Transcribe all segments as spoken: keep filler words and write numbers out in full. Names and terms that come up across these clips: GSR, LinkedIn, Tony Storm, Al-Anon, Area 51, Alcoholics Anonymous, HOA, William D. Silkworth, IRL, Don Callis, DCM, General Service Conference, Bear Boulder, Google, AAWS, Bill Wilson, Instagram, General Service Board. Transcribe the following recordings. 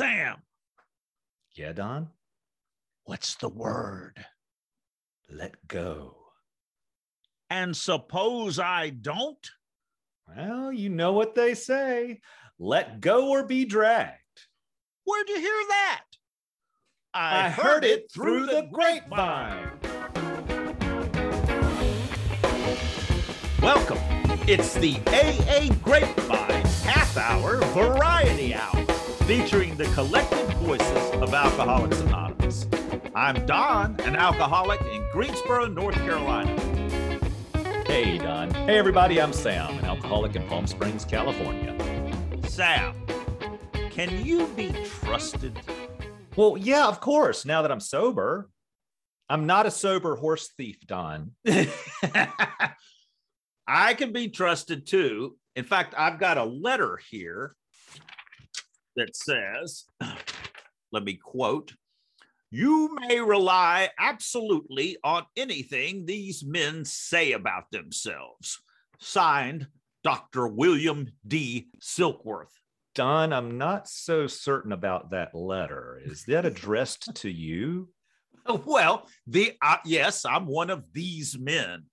Sam. Yeah, Don? What's the word? Let go. And suppose I don't? Well, you know what they say. Let go or be dragged. Where'd you hear that? I, I heard, heard it through, through the grapevine. Welcome. It's the A A Grapevine Half Hour Variety Hour, featuring the collected voices of Alcoholics Anonymous. I'm Don, an alcoholic in Greensboro, North Carolina. Hey, Don. Hey, everybody. I'm Sam, an alcoholic in Palm Springs, California. Sam, can you be trusted? Well, yeah, of course. Now that I'm sober, I'm not a sober horse thief, Don. I can be trusted too. In fact, I've got a letter here that says, let me quote, "You may rely absolutely on anything these men say about themselves. Signed, Doctor William D. Silkworth." Don, I'm not so certain about that letter. Is that addressed to you? Well, the uh, yes, I'm one of these men.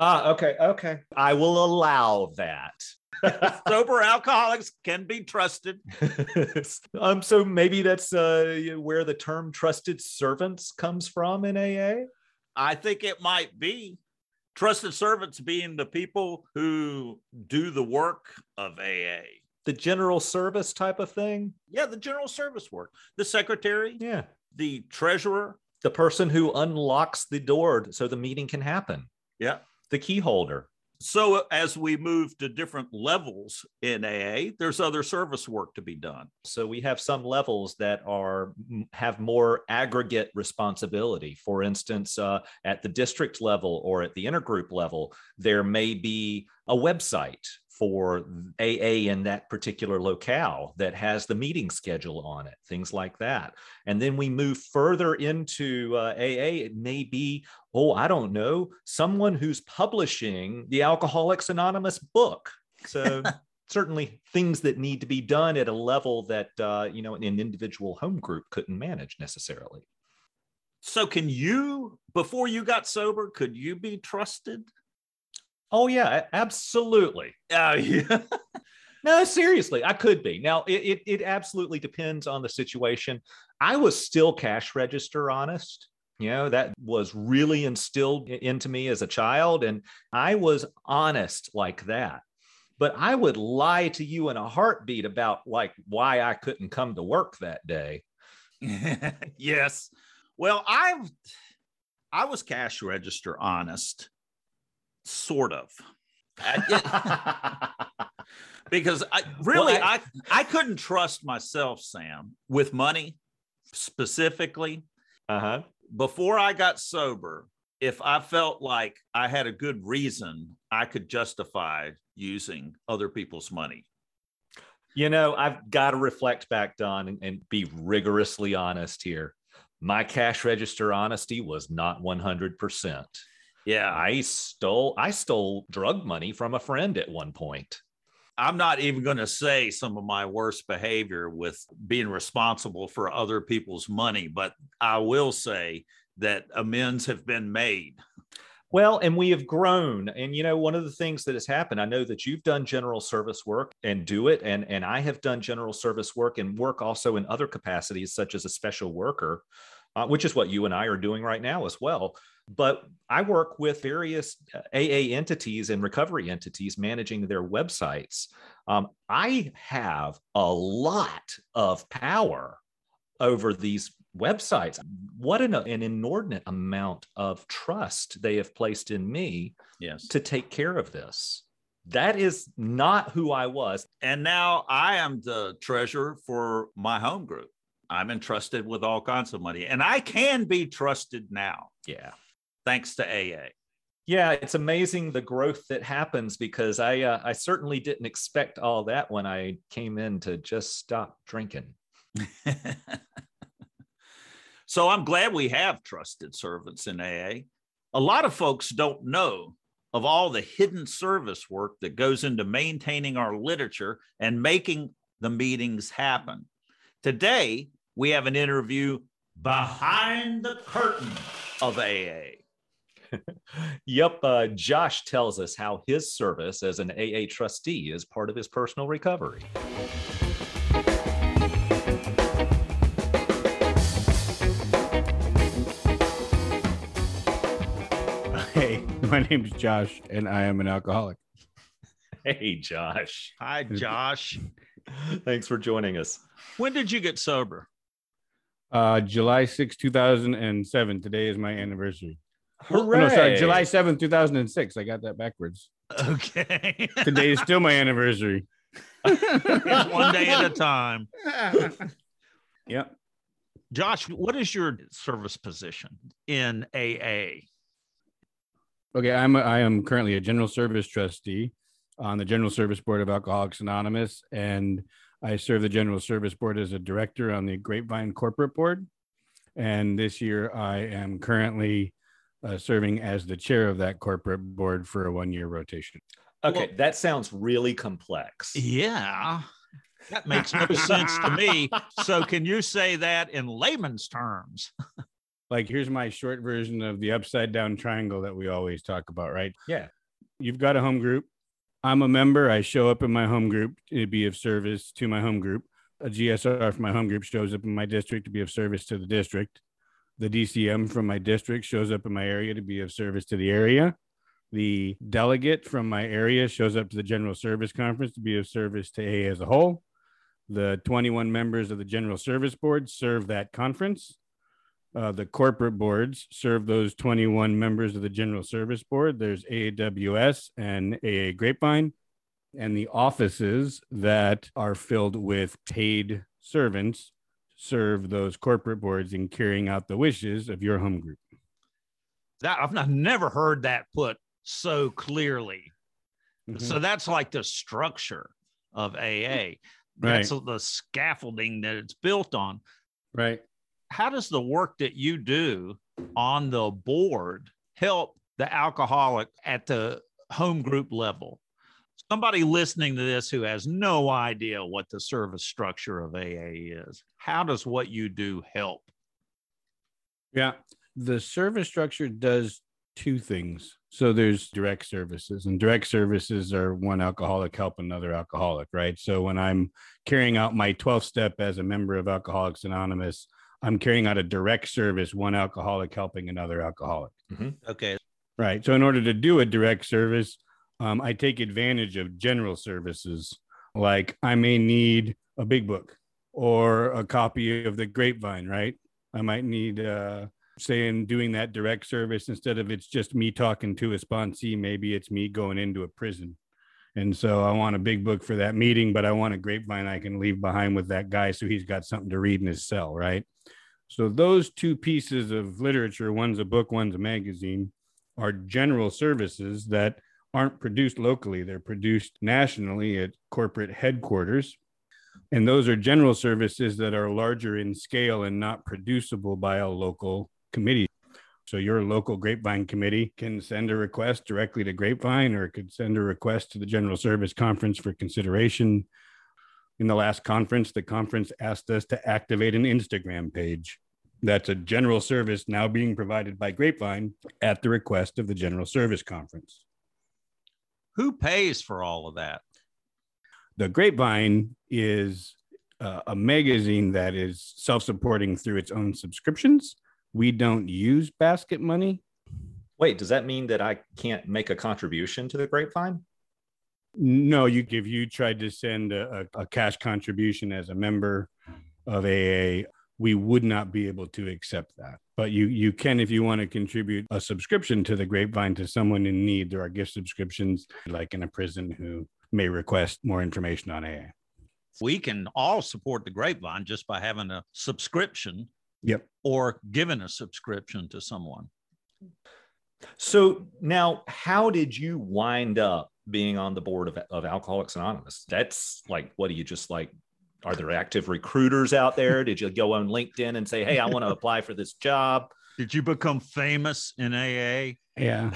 Ah, okay, okay. I will allow that. Sober alcoholics can be trusted. um, so maybe that's uh, where the term trusted servants comes from in A A? I think it might be. Trusted servants being the people who do the work of A A. The general service type of thing? Yeah, the general service work. The secretary? Yeah. The treasurer? The person who unlocks the door so the meeting can happen. Yeah. The key holder. So as we move to different levels in A A, there's other service work to be done. So we have some levels that are have more aggregate responsibility. For instance, uh, at the district level or at the intergroup level, there may be a website for A A in that particular locale that has the meeting schedule on it, things like that. And then we move further into uh, A A. It may be, oh, I don't know, someone who's publishing the Alcoholics Anonymous book. So certainly things that need to be done at a level that, uh, you know, an individual home group couldn't manage necessarily. So can you, before you got sober, could you be trusted? Oh, yeah, absolutely. Uh, yeah. No, seriously, I could be. Now, it, it it absolutely depends on the situation. I was still cash register honest. You know, that was really instilled into me as a child, and I was honest like that. But I would lie to you in a heartbeat about, like, why I couldn't come to work that day. Yes. Well, I've I was cash register honest. Sort of. Because I really, well, I, I, I couldn't trust myself, Sam, with money specifically. Uh-huh. Before I got sober, if I felt like I had a good reason, I could justify using other people's money. You know, I've got to reflect back, Don, and, and be rigorously honest here. My cash register honesty was not one hundred percent. Yeah, I stole I stole drug money from a friend at one point. I'm not even going to say some of my worst behavior with being responsible for other people's money, but I will say that amends have been made. Well, and we have grown. And, you know, one of the things that has happened, I know that you've done general service work and do it. And, and I have done general service work and work also in other capacities, such as a special worker, uh, which is what you and I are doing right now as well. But I work with various A A entities and recovery entities managing their websites. Um, I have a lot of power over these websites. What an, an inordinate amount of trust they have placed in me, yes, to take care of this. That is not who I was. And now I am the treasurer for my home group. I'm entrusted with all kinds of money, and I can be trusted now. Yeah. Thanks to A A. Yeah, it's amazing the growth that happens, because I uh, I certainly didn't expect all that when I came in to just stop drinking. So I'm glad we have trusted servants in A A. A lot of folks don't know of all the hidden service work that goes into maintaining our literature and making the meetings happen. Today, we have an interview behind the curtain of A A. Yep. Uh, Josh tells us how his service as an A A trustee is part of his personal recovery. Hey, my name is Josh, and I am an alcoholic. Hey, Josh. Hi, Josh. Thanks for joining us. When did you get sober? Uh, July sixth, two thousand seven. Today is my anniversary. Hooray. No, sorry, July seventh, two thousand six. I got that backwards. Okay. Today is still my anniversary. One day at a time. Yep. Josh, what is your service position in A A? Okay, I'm a, I am currently a General Service Trustee on the General Service Board of Alcoholics Anonymous, and I serve the General Service Board as a director on the Grapevine Corporate Board. And this year I am currently Uh, serving as the chair of that corporate board for a one-year rotation. Okay, well, that sounds really complex. Yeah, that makes no sense to me. So can you say that in layman's terms? Like, here's my short version of the upside-down triangle that we always talk about, right? Yeah. You've got a home group. I'm a member. I show up in my home group to be of service to my home group. A G S R from my home group shows up in my district to be of service to the district. The D C M from my district shows up in my area to be of service to the area. The delegate from my area shows up to the General Service Conference to be of service to A A as a whole. The twenty-one members of the General Service Board serve that conference. Uh, the corporate boards serve those twenty-one members of the General Service Board. There's A A W S and A A Grapevine. And the offices that are filled with paid servants serve those corporate boards in carrying out the wishes of your home group. That I've not, never heard that put so clearly. Mm-hmm. So that's like the structure of A A. That's right. The scaffolding that it's built on. Right. How does the work that you do on the board help the alcoholic at the home group level? Somebody listening to this who has no idea what the service structure of A A is, how does what you do help? Yeah, the service structure does two things. So there's direct services, and direct services are one alcoholic help another alcoholic, right? So when I'm carrying out my twelfth step as a member of Alcoholics Anonymous, I'm carrying out a direct service, one alcoholic helping another alcoholic. Mm-hmm. Okay. Right. So in order to do a direct service, Um, I take advantage of general services, like I may need a big book or a copy of the Grapevine, right? I might need, uh, say, in doing that direct service, instead of it's just me talking to a sponsee, maybe it's me going into a prison. And so I want a big book for that meeting, but I want a Grapevine I can leave behind with that guy so he's got something to read in his cell, right? So those two pieces of literature, one's a book, one's a magazine, are general services that aren't produced locally. They're produced nationally at corporate headquarters. And those are general services that are larger in scale and not producible by a local committee. So your local Grapevine committee can send a request directly to Grapevine, or it could send a request to the General Service Conference for consideration. In the last conference, the conference asked us to activate an Instagram page. That's a general service now being provided by Grapevine at the request of the General Service Conference. Who pays for all of that? The Grapevine is uh, a magazine that is self-supporting through its own subscriptions. We don't use basket money. Wait, does that mean that I can't make a contribution to the Grapevine? No, you if you tried to send a, a cash contribution as a member of A A, we would not be able to accept that. But you you can, if you want to contribute a subscription to the Grapevine to someone in need. There are gift subscriptions, like in a prison, who may request more information on A A. We can all support the Grapevine just by having a subscription. Yep. Or giving a subscription to someone. So now, how did you wind up being on the board of, of Alcoholics Anonymous? That's like, what do you just like? Are there active recruiters out there? Did you go on LinkedIn and say, hey, I want to apply for this job? Did you become famous in A A? Yeah.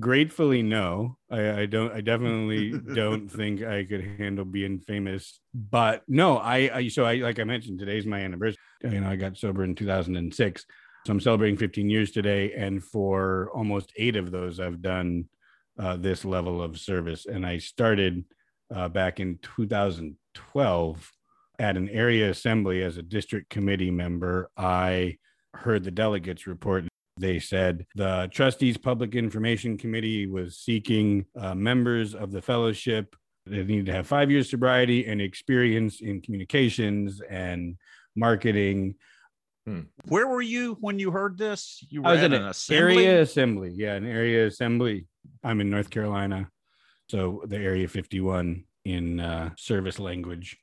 gratefully, no. I, I don't. I definitely don't think I could handle being famous. But no, I, I. So I, like I mentioned, today's my anniversary. You know, I got sober in two thousand six, so I'm celebrating fifteen years today. And for almost eight of those, I've done uh, this level of service. And I started uh, back in two thousand twelve at an area assembly as a district committee member. I heard the delegates report. They said the Trustees Public Information Committee was seeking uh, members of the fellowship that needed to have five years sobriety and experience in communications and marketing. Hmm. Where were you when you heard this? You were I was at, at an, an assembly? Area assembly. Yeah, an area assembly. I'm in North Carolina, so the Area fifty-one in uh, service language.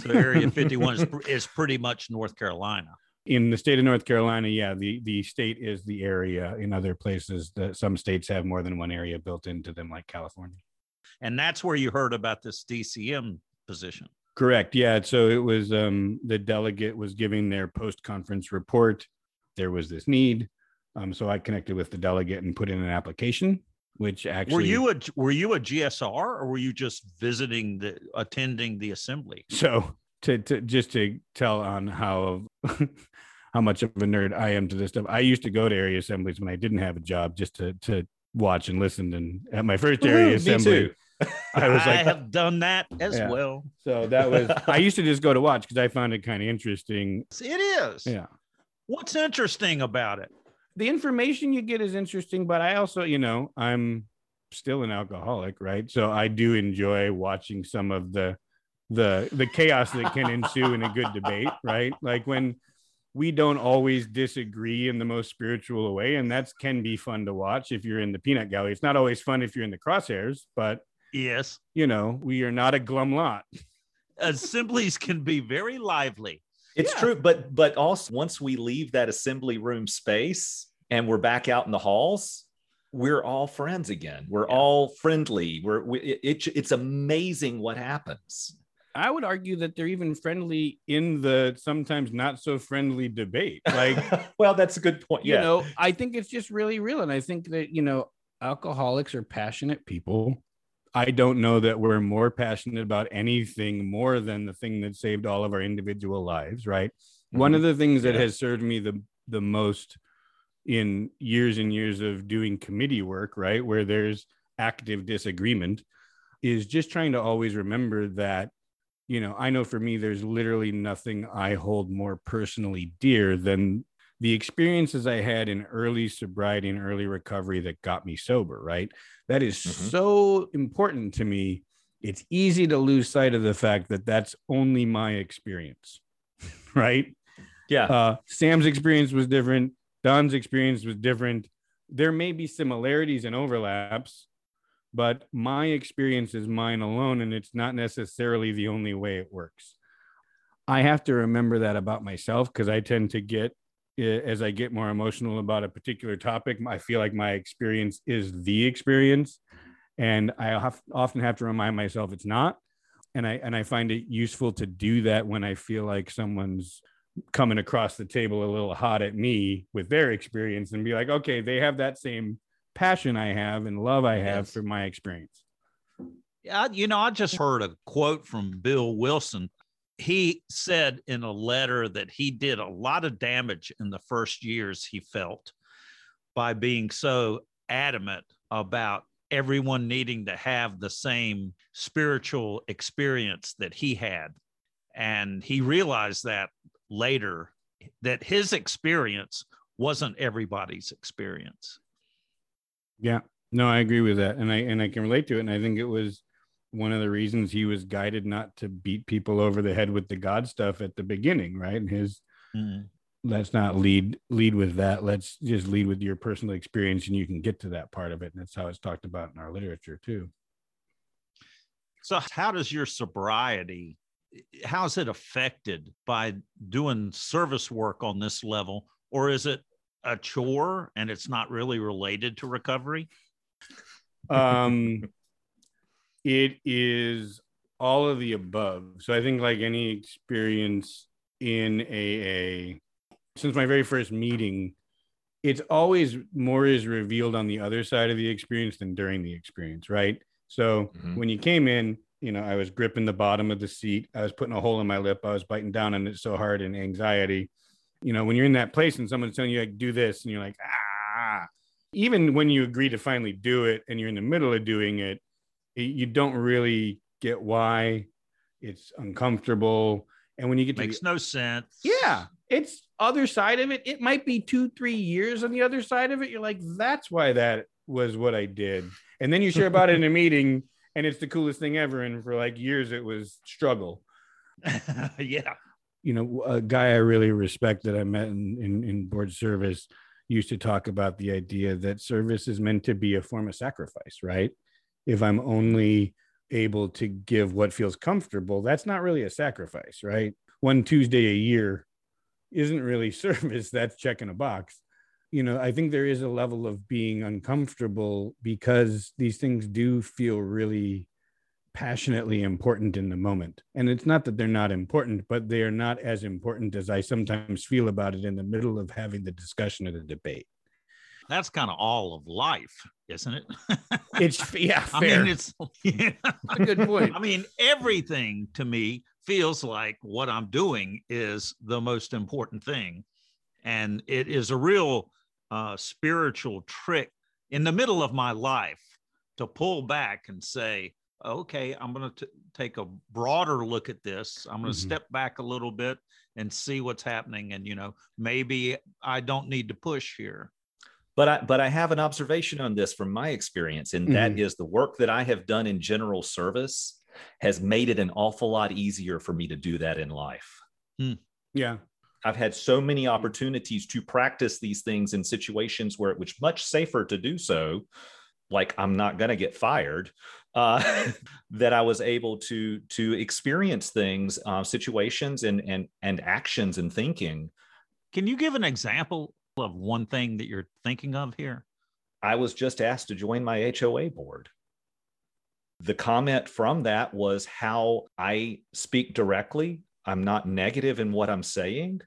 So Area fifty-one is, is pretty much North Carolina. In the state of North Carolina, yeah, the, the state is the area. In other places, the, some states have more than one area built into them, like California. And that's where you heard about this D C M position. Correct. Yeah. So it was um, the delegate was giving their post-conference report. There was this need. Um, so I connected with the delegate and put in an application, which actually... Were you a, were you a G S R or were you just visiting, the attending the assembly? So... To, to just to tell on how how much of a nerd I am to this stuff. I used to go to area assemblies when I didn't have a job just to to watch and listen. And at my first area Ooh, assembly, I was like, I have done that as yeah. well. So that was I used to just go to watch because I found it kind of interesting. It is. Yeah. What's interesting about it? The information you get is interesting, but I also, you know, I'm still an alcoholic, right? So I do enjoy watching some of the the the chaos that can ensue in a good debate, right? Like when we don't always disagree in the most spiritual way, and that can be fun to watch if you're in the peanut gallery. It's not always fun if you're in the crosshairs, but yes, you know, we are not a glum lot. Assemblies can be very lively. It's yeah. true, but but also once we leave that assembly room space and we're back out in the halls, we're all friends again. We're yeah. all friendly. We're we, it, it, it's amazing what happens. I would argue that they're even friendly in the sometimes not so friendly debate. Like, well, that's a good point. You yeah. know, I think it's just really real. And I think that, you know, alcoholics are passionate people. I don't know that we're more passionate about anything more than the thing that saved all of our individual lives. Right. Mm-hmm. One of the things that yeah. has served me the, the most in years and years of doing committee work, right, where there's active disagreement, is just trying to always remember that, you know, I know for me, there's literally nothing I hold more personally dear than the experiences I had in early sobriety and early recovery that got me sober, right? That is mm-hmm. so important to me. It's easy to lose sight of the fact that that's only my experience, right? Yeah. Uh, Sam's experience was different. Don's experience was different. There may be similarities and overlaps, but my experience is mine alone, and it's not necessarily the only way it works. I have to remember that about myself because I tend to get, as I get more emotional about a particular topic, I feel like my experience is the experience, and I have, often have to remind myself it's not. And I and I find it useful to do that when I feel like someone's coming across the table a little hot at me with their experience and be like, okay, they have that same passion I have and love I have yes. for my experience. Yeah, you know, I just heard a quote from Bill Wilson. He said in a letter that he did a lot of damage in the first years, he felt, by being so adamant about everyone needing to have the same spiritual experience that he had. And he realized that later, that his experience wasn't everybody's experience. Yeah, no, I agree with that. And I and I can relate to it. And I think it was one of the reasons he was guided not to beat people over the head with the God stuff at the beginning, right? And his, mm. let's not lead lead with that. Let's just lead with your personal experience and you can get to that part of it. And that's how it's talked about in our literature too. So how does your sobriety, how is it affected by doing service work on this level? Or is it a chore and it's not really related to recovery? um it is all of the above. So I think like any experience in A A, since my very first meeting it's always more is revealed on the other side of the experience than during the experience, right? So mm-hmm. when you came in, you know, I was gripping the bottom of the seat. I was putting a hole in my lip. I was biting down on it so hard in anxiety. You know, when you're in that place and someone's telling you, like, do this, and you're like, ah, even when you agree to finally do it and you're in the middle of doing it, you don't really get why. It's uncomfortable. And when you get to makes the, no sense. Yeah. It's other side of it. It might be two, three years on the other side of it. You're like, that's why that was what I did. And then you share about it in a meeting and it's the coolest thing ever. And for like years, it was struggle. Yeah. You know, a guy I really respect that I met in, in, in board service used to talk about the idea that service is meant to be a form of sacrifice, right? If I'm only able to give what feels comfortable, that's not really a sacrifice, right? One Tuesday a year isn't really service, that's checking a box. You know, I think there is a level of being uncomfortable because these things do feel really passionately important in the moment. And it's not that they're not important, but they are not as important as I sometimes feel about it in the middle of having the discussion or the debate. That's kind of all of life, isn't it? It's yeah, fair. I mean, it's yeah, good point. I mean, everything to me feels like what I'm doing is the most important thing, and it is a real uh, spiritual trick in the middle of my life to pull back and say, "Okay, I'm going to take a broader look at this. I'm going to mm-hmm. step back a little bit and see what's happening, and you know, maybe I don't need to push here." But I, but I have an observation on this from my experience, and that mm-hmm. is the work that I have done in general service has made it an awful lot easier for me to do that in life. Mm. Yeah. I've had so many opportunities to practice these things in situations where it was much safer to do so, like I'm not going to get fired, uh, that I was able to, to experience things, uh, situations and, and, and actions and thinking. Can you give an example of one thing that you're thinking of here? I was just asked to join my H O A board. The comment from that was how I speak directly. I'm not negative in what I'm saying.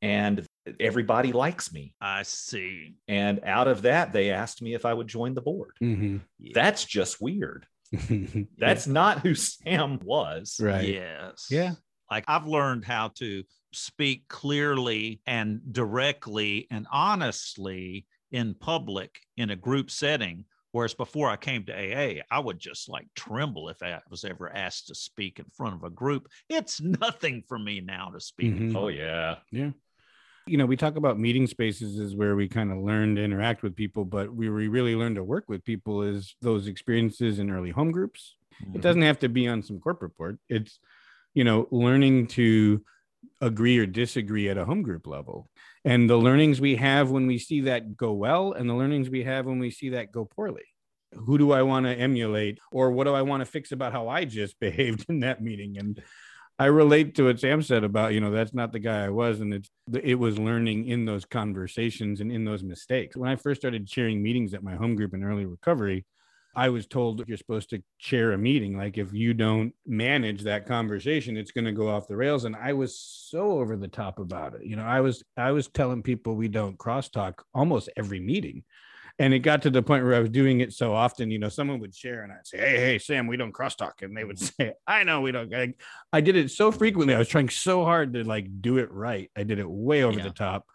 And everybody likes me. I see. And out of that, they asked me if I would join the board. Mm-hmm. Yeah. That's just weird. That's yeah. not who Sam was. Right. Yes. Yeah. Like I've learned how to speak clearly and directly and honestly in public in a group setting. Whereas before I came to A A, I would just like tremble if I was ever asked to speak in front of a group. It's nothing for me now to speak. Mm-hmm. Oh, yeah. Yeah. You know, we talk about meeting spaces is where we kind of learn to interact with people, but we really learn to work with people is those experiences in early home groups. Mm-hmm. It doesn't have to be on some corporate board. It's, you know, learning to agree or disagree at a home group level. And the learnings we have when we see that go well, and the learnings we have when we see that go poorly. Who do I want to emulate? Or what do I want to fix about how I just behaved in that meeting? And I relate to what Sam said about, you know, that's not the guy I was. And it's, it was learning in those conversations and in those mistakes. When I first started chairing meetings at my home group in early recovery, I was told you're supposed to chair a meeting. Like if you don't manage that conversation, it's going to go off the rails. And I was so over the top about it. You know, I was, I was telling people we don't crosstalk almost every meeting. And it got to the point where I was doing it so often, you know, someone would share and I'd say, Hey, Hey, Sam, we don't crosstalk. And they would say, I know we don't. I, I did it so frequently. I was trying so hard to like do it right. I did it way over yeah. the top.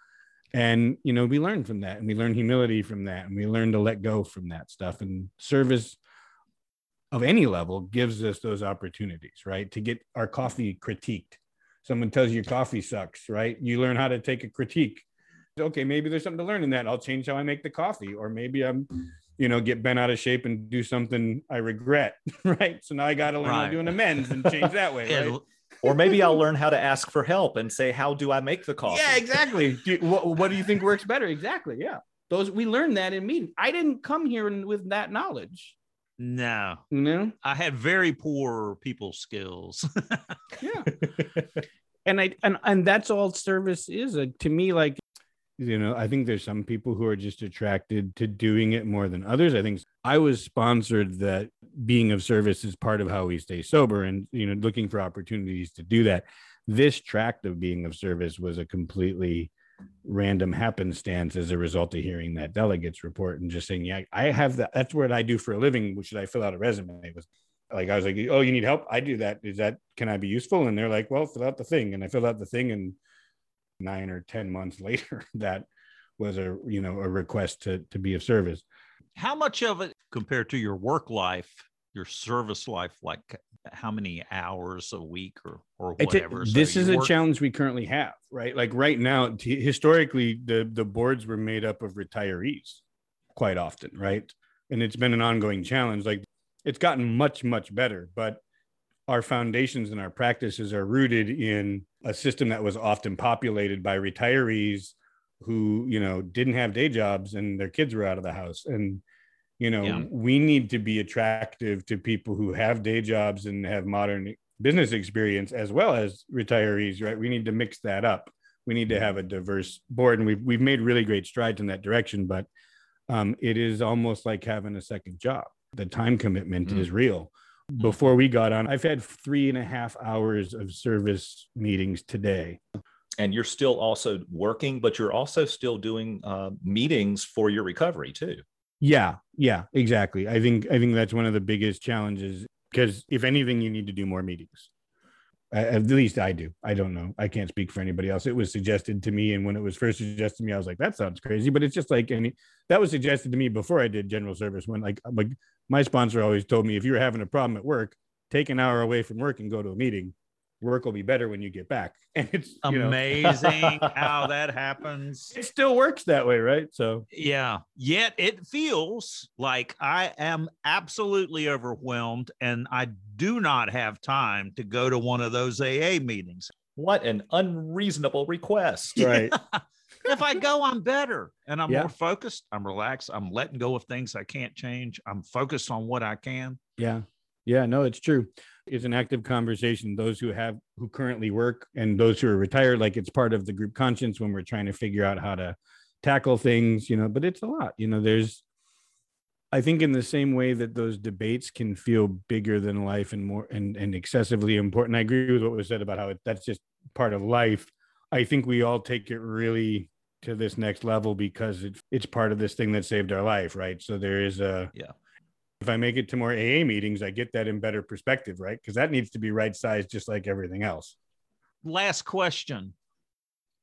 And, you know, we learned from that and we learned humility from that and we learned to let go from that stuff. And service of any level gives us those opportunities, right? To get our coffee critiqued. Someone tells you your coffee sucks, right? You learn how to take a critique. Okay, maybe there's something to learn in that. I'll change how I make the coffee, or maybe I'm, you know, get bent out of shape and do something I regret, right? So now I got to learn right. how to do an amends and change that way, right? And- Or maybe I'll learn how to ask for help and say, how do I make the coffee? Yeah, exactly. Do you, what, what do you think works better? Exactly. Yeah. Those we learned that in meetings. I didn't come here with that knowledge. No. No. I had very poor people skills. yeah. And I and, and that's all service is. Uh, to me, like, you know, I think there's some people who are just attracted to doing it more than others. I think I was sponsored that being of service is part of how we stay sober and, you know, looking for opportunities to do that. This tract of being of service was a completely random happenstance as a result of hearing that delegate's report and just saying, yeah, I have that. That's what I do for a living. Should I fill out a resume? It was like, I was like, oh, you need help? I do that. Is that, can I be useful? And they're like, well, fill out the thing. And I filled out the thing, and nine or ten months later, that was a, you know, a request to, to be of service. How much of it compared to your work life, your service life, like how many hours a week or, or whatever? T- this so is a work- challenge we currently have, right? Like right now, t- historically, the, the boards were made up of retirees quite often, right? And it's been an ongoing challenge. Like it's gotten much, much better, but our foundations and our practices are rooted in a system that was often populated by retirees who, you know, didn't have day jobs and their kids were out of the house. And, you know, yeah. we need to be attractive to people who have day jobs and have modern business experience as well as retirees, right? We need to mix that up. We need to have a diverse board, and we've, we've made really great strides in that direction, but um, it is almost like having a second job. The time commitment mm. is real. Before we got on, I've had three and a half hours of service meetings today. And you're still also working, but you're also still doing uh, meetings for your recovery too. Yeah, yeah, exactly. I think I think that's one of the biggest challenges, because if anything, you need to do more meetings. At least I do. I don't know. I can't speak for anybody else. It was suggested to me. And when it was first suggested to me, I was like, that sounds crazy. But it's just like any that was suggested to me before I did general service. When like, like my sponsor always told me, if you're having a problem at work, take an hour away from work and go to a meeting. Work will be better when you get back. And it's amazing you know, how that happens. It still works that way, right? So yeah. Yet it feels like I am absolutely overwhelmed and I do not have time to go to one of those A A meetings. What an unreasonable request. Right. If I go, I'm better and I'm yeah. more focused. I'm relaxed. I'm letting go of things I can't change. I'm focused on what I can. Yeah. Yeah, no, it's true. It's an active conversation. Those who have, who currently work and those who are retired, like it's part of the group conscience when we're trying to figure out how to tackle things, you know, but it's a lot, you know, there's, I think in the same way that those debates can feel bigger than life and more and, and excessively important. I agree with what was said about how it, that's just part of life. I think we all take it really to this next level because it, it's part of this thing that saved our life. Right. So there is a, yeah. If I make it to more A A meetings, I get that in better perspective, right? Because that needs to be right-sized just like everything else. Last question.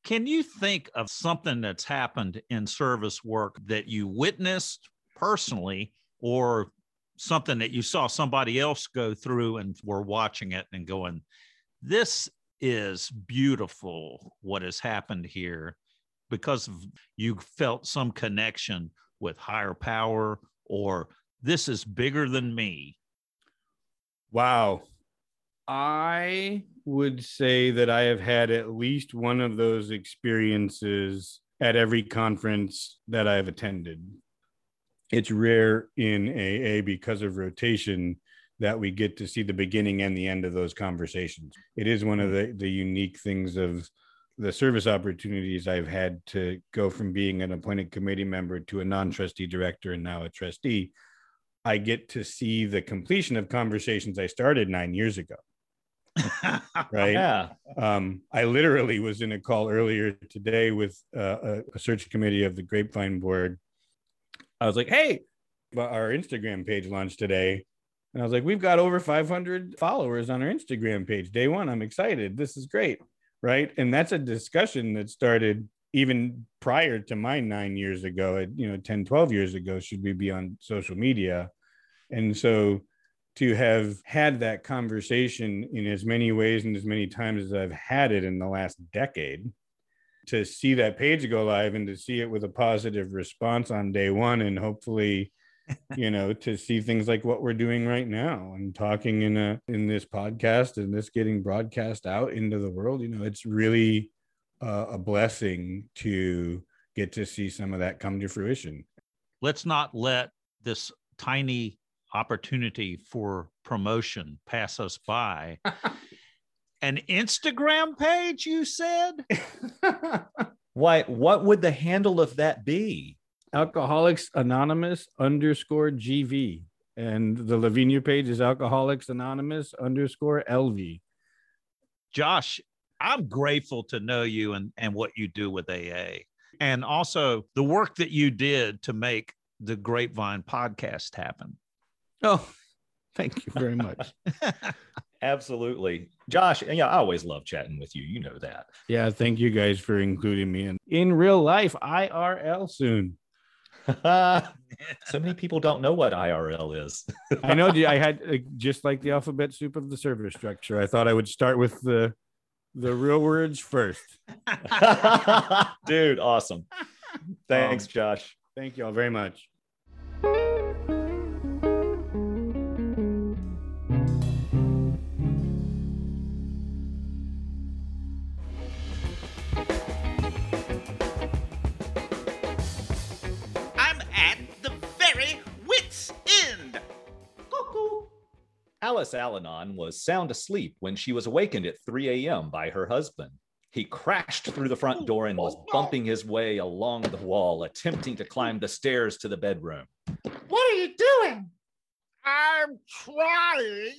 Can you think of something that's happened in service work that you witnessed personally or something that you saw somebody else go through and were watching it and going, this is beautiful, what has happened here, because you felt some connection with higher power or this is bigger than me? Wow. I would say that I have had at least one of those experiences at every conference that I've attended. It's rare in A A because of rotation that we get to see the beginning and the end of those conversations. It is one of the, the unique things of the service opportunities I've had to go from being an appointed committee member to a non-trustee director and now a trustee. I get to see the completion of conversations I started nine years ago, right? Yeah. Um, I literally was in a call earlier today with uh, a search committee of the Grapevine Board. I was like, hey, our Instagram page launched today. And I was like, we've got over five hundred followers on our Instagram page. Day one, I'm excited. This is great, right? And that's a discussion that started even prior to my nine years ago, you know, ten, twelve years ago, should we be on social media? And so to have had that conversation in as many ways and as many times as I've had it in the last decade, to see that page go live and to see it with a positive response on day one, and hopefully, you know, to see things like what we're doing right now and talking in a, in this podcast and this getting broadcast out into the world, you know, it's really uh, a blessing to get to see some of that come to fruition. Let's not let this tiny opportunity for promotion pass us by. An Instagram page, you said? Why, what would the handle of that be? Alcoholics Anonymous underscore G V. And the Lavinia page is Alcoholics Anonymous underscore L V. Josh, I'm grateful to know you and, and what you do with A A, and also the work that you did to make the Grapevine podcast happen. Oh, thank you very much. Absolutely. Josh, yeah, I always love chatting with you. You know that. Yeah, thank you guys for including me in, in real life, I R L soon. So many people don't know what I R L is. I know. I had uh, just like the alphabet soup of the service structure. I thought I would start with the the real words first. Dude, awesome. Thanks, um, Josh. Thank you all very much. Alice Al-Anon was sound asleep when she was awakened at three a.m. by her husband. He crashed through the front door and was bumping his way along the wall, attempting to climb the stairs to the bedroom. What are you doing? I'm trying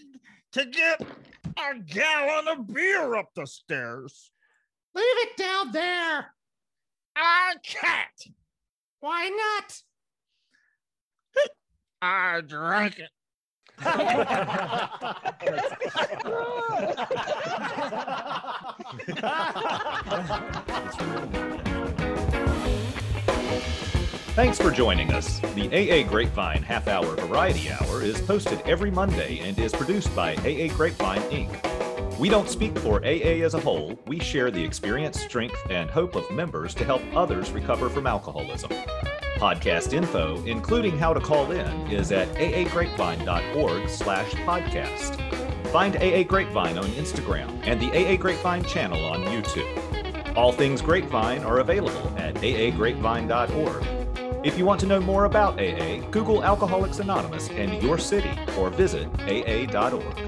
to get a gallon of beer up the stairs. Leave it down there. I can't. Why not? I drank it. Thanks for joining us. The A A Grapevine Half Hour Variety Hour is posted every Monday and is produced by A A Grapevine, Incorporated. We don't speak for A A as a whole. We share the experience, strength, and hope of members to help others recover from alcoholism. Podcast info, including how to call in, is at aagrapevine.org slash podcast. Find A A Grapevine on Instagram and the A A Grapevine channel on YouTube. All things Grapevine are available at aagrapevine dot org. If you want to know more about A A, Google Alcoholics Anonymous in your city or visit a a dot org.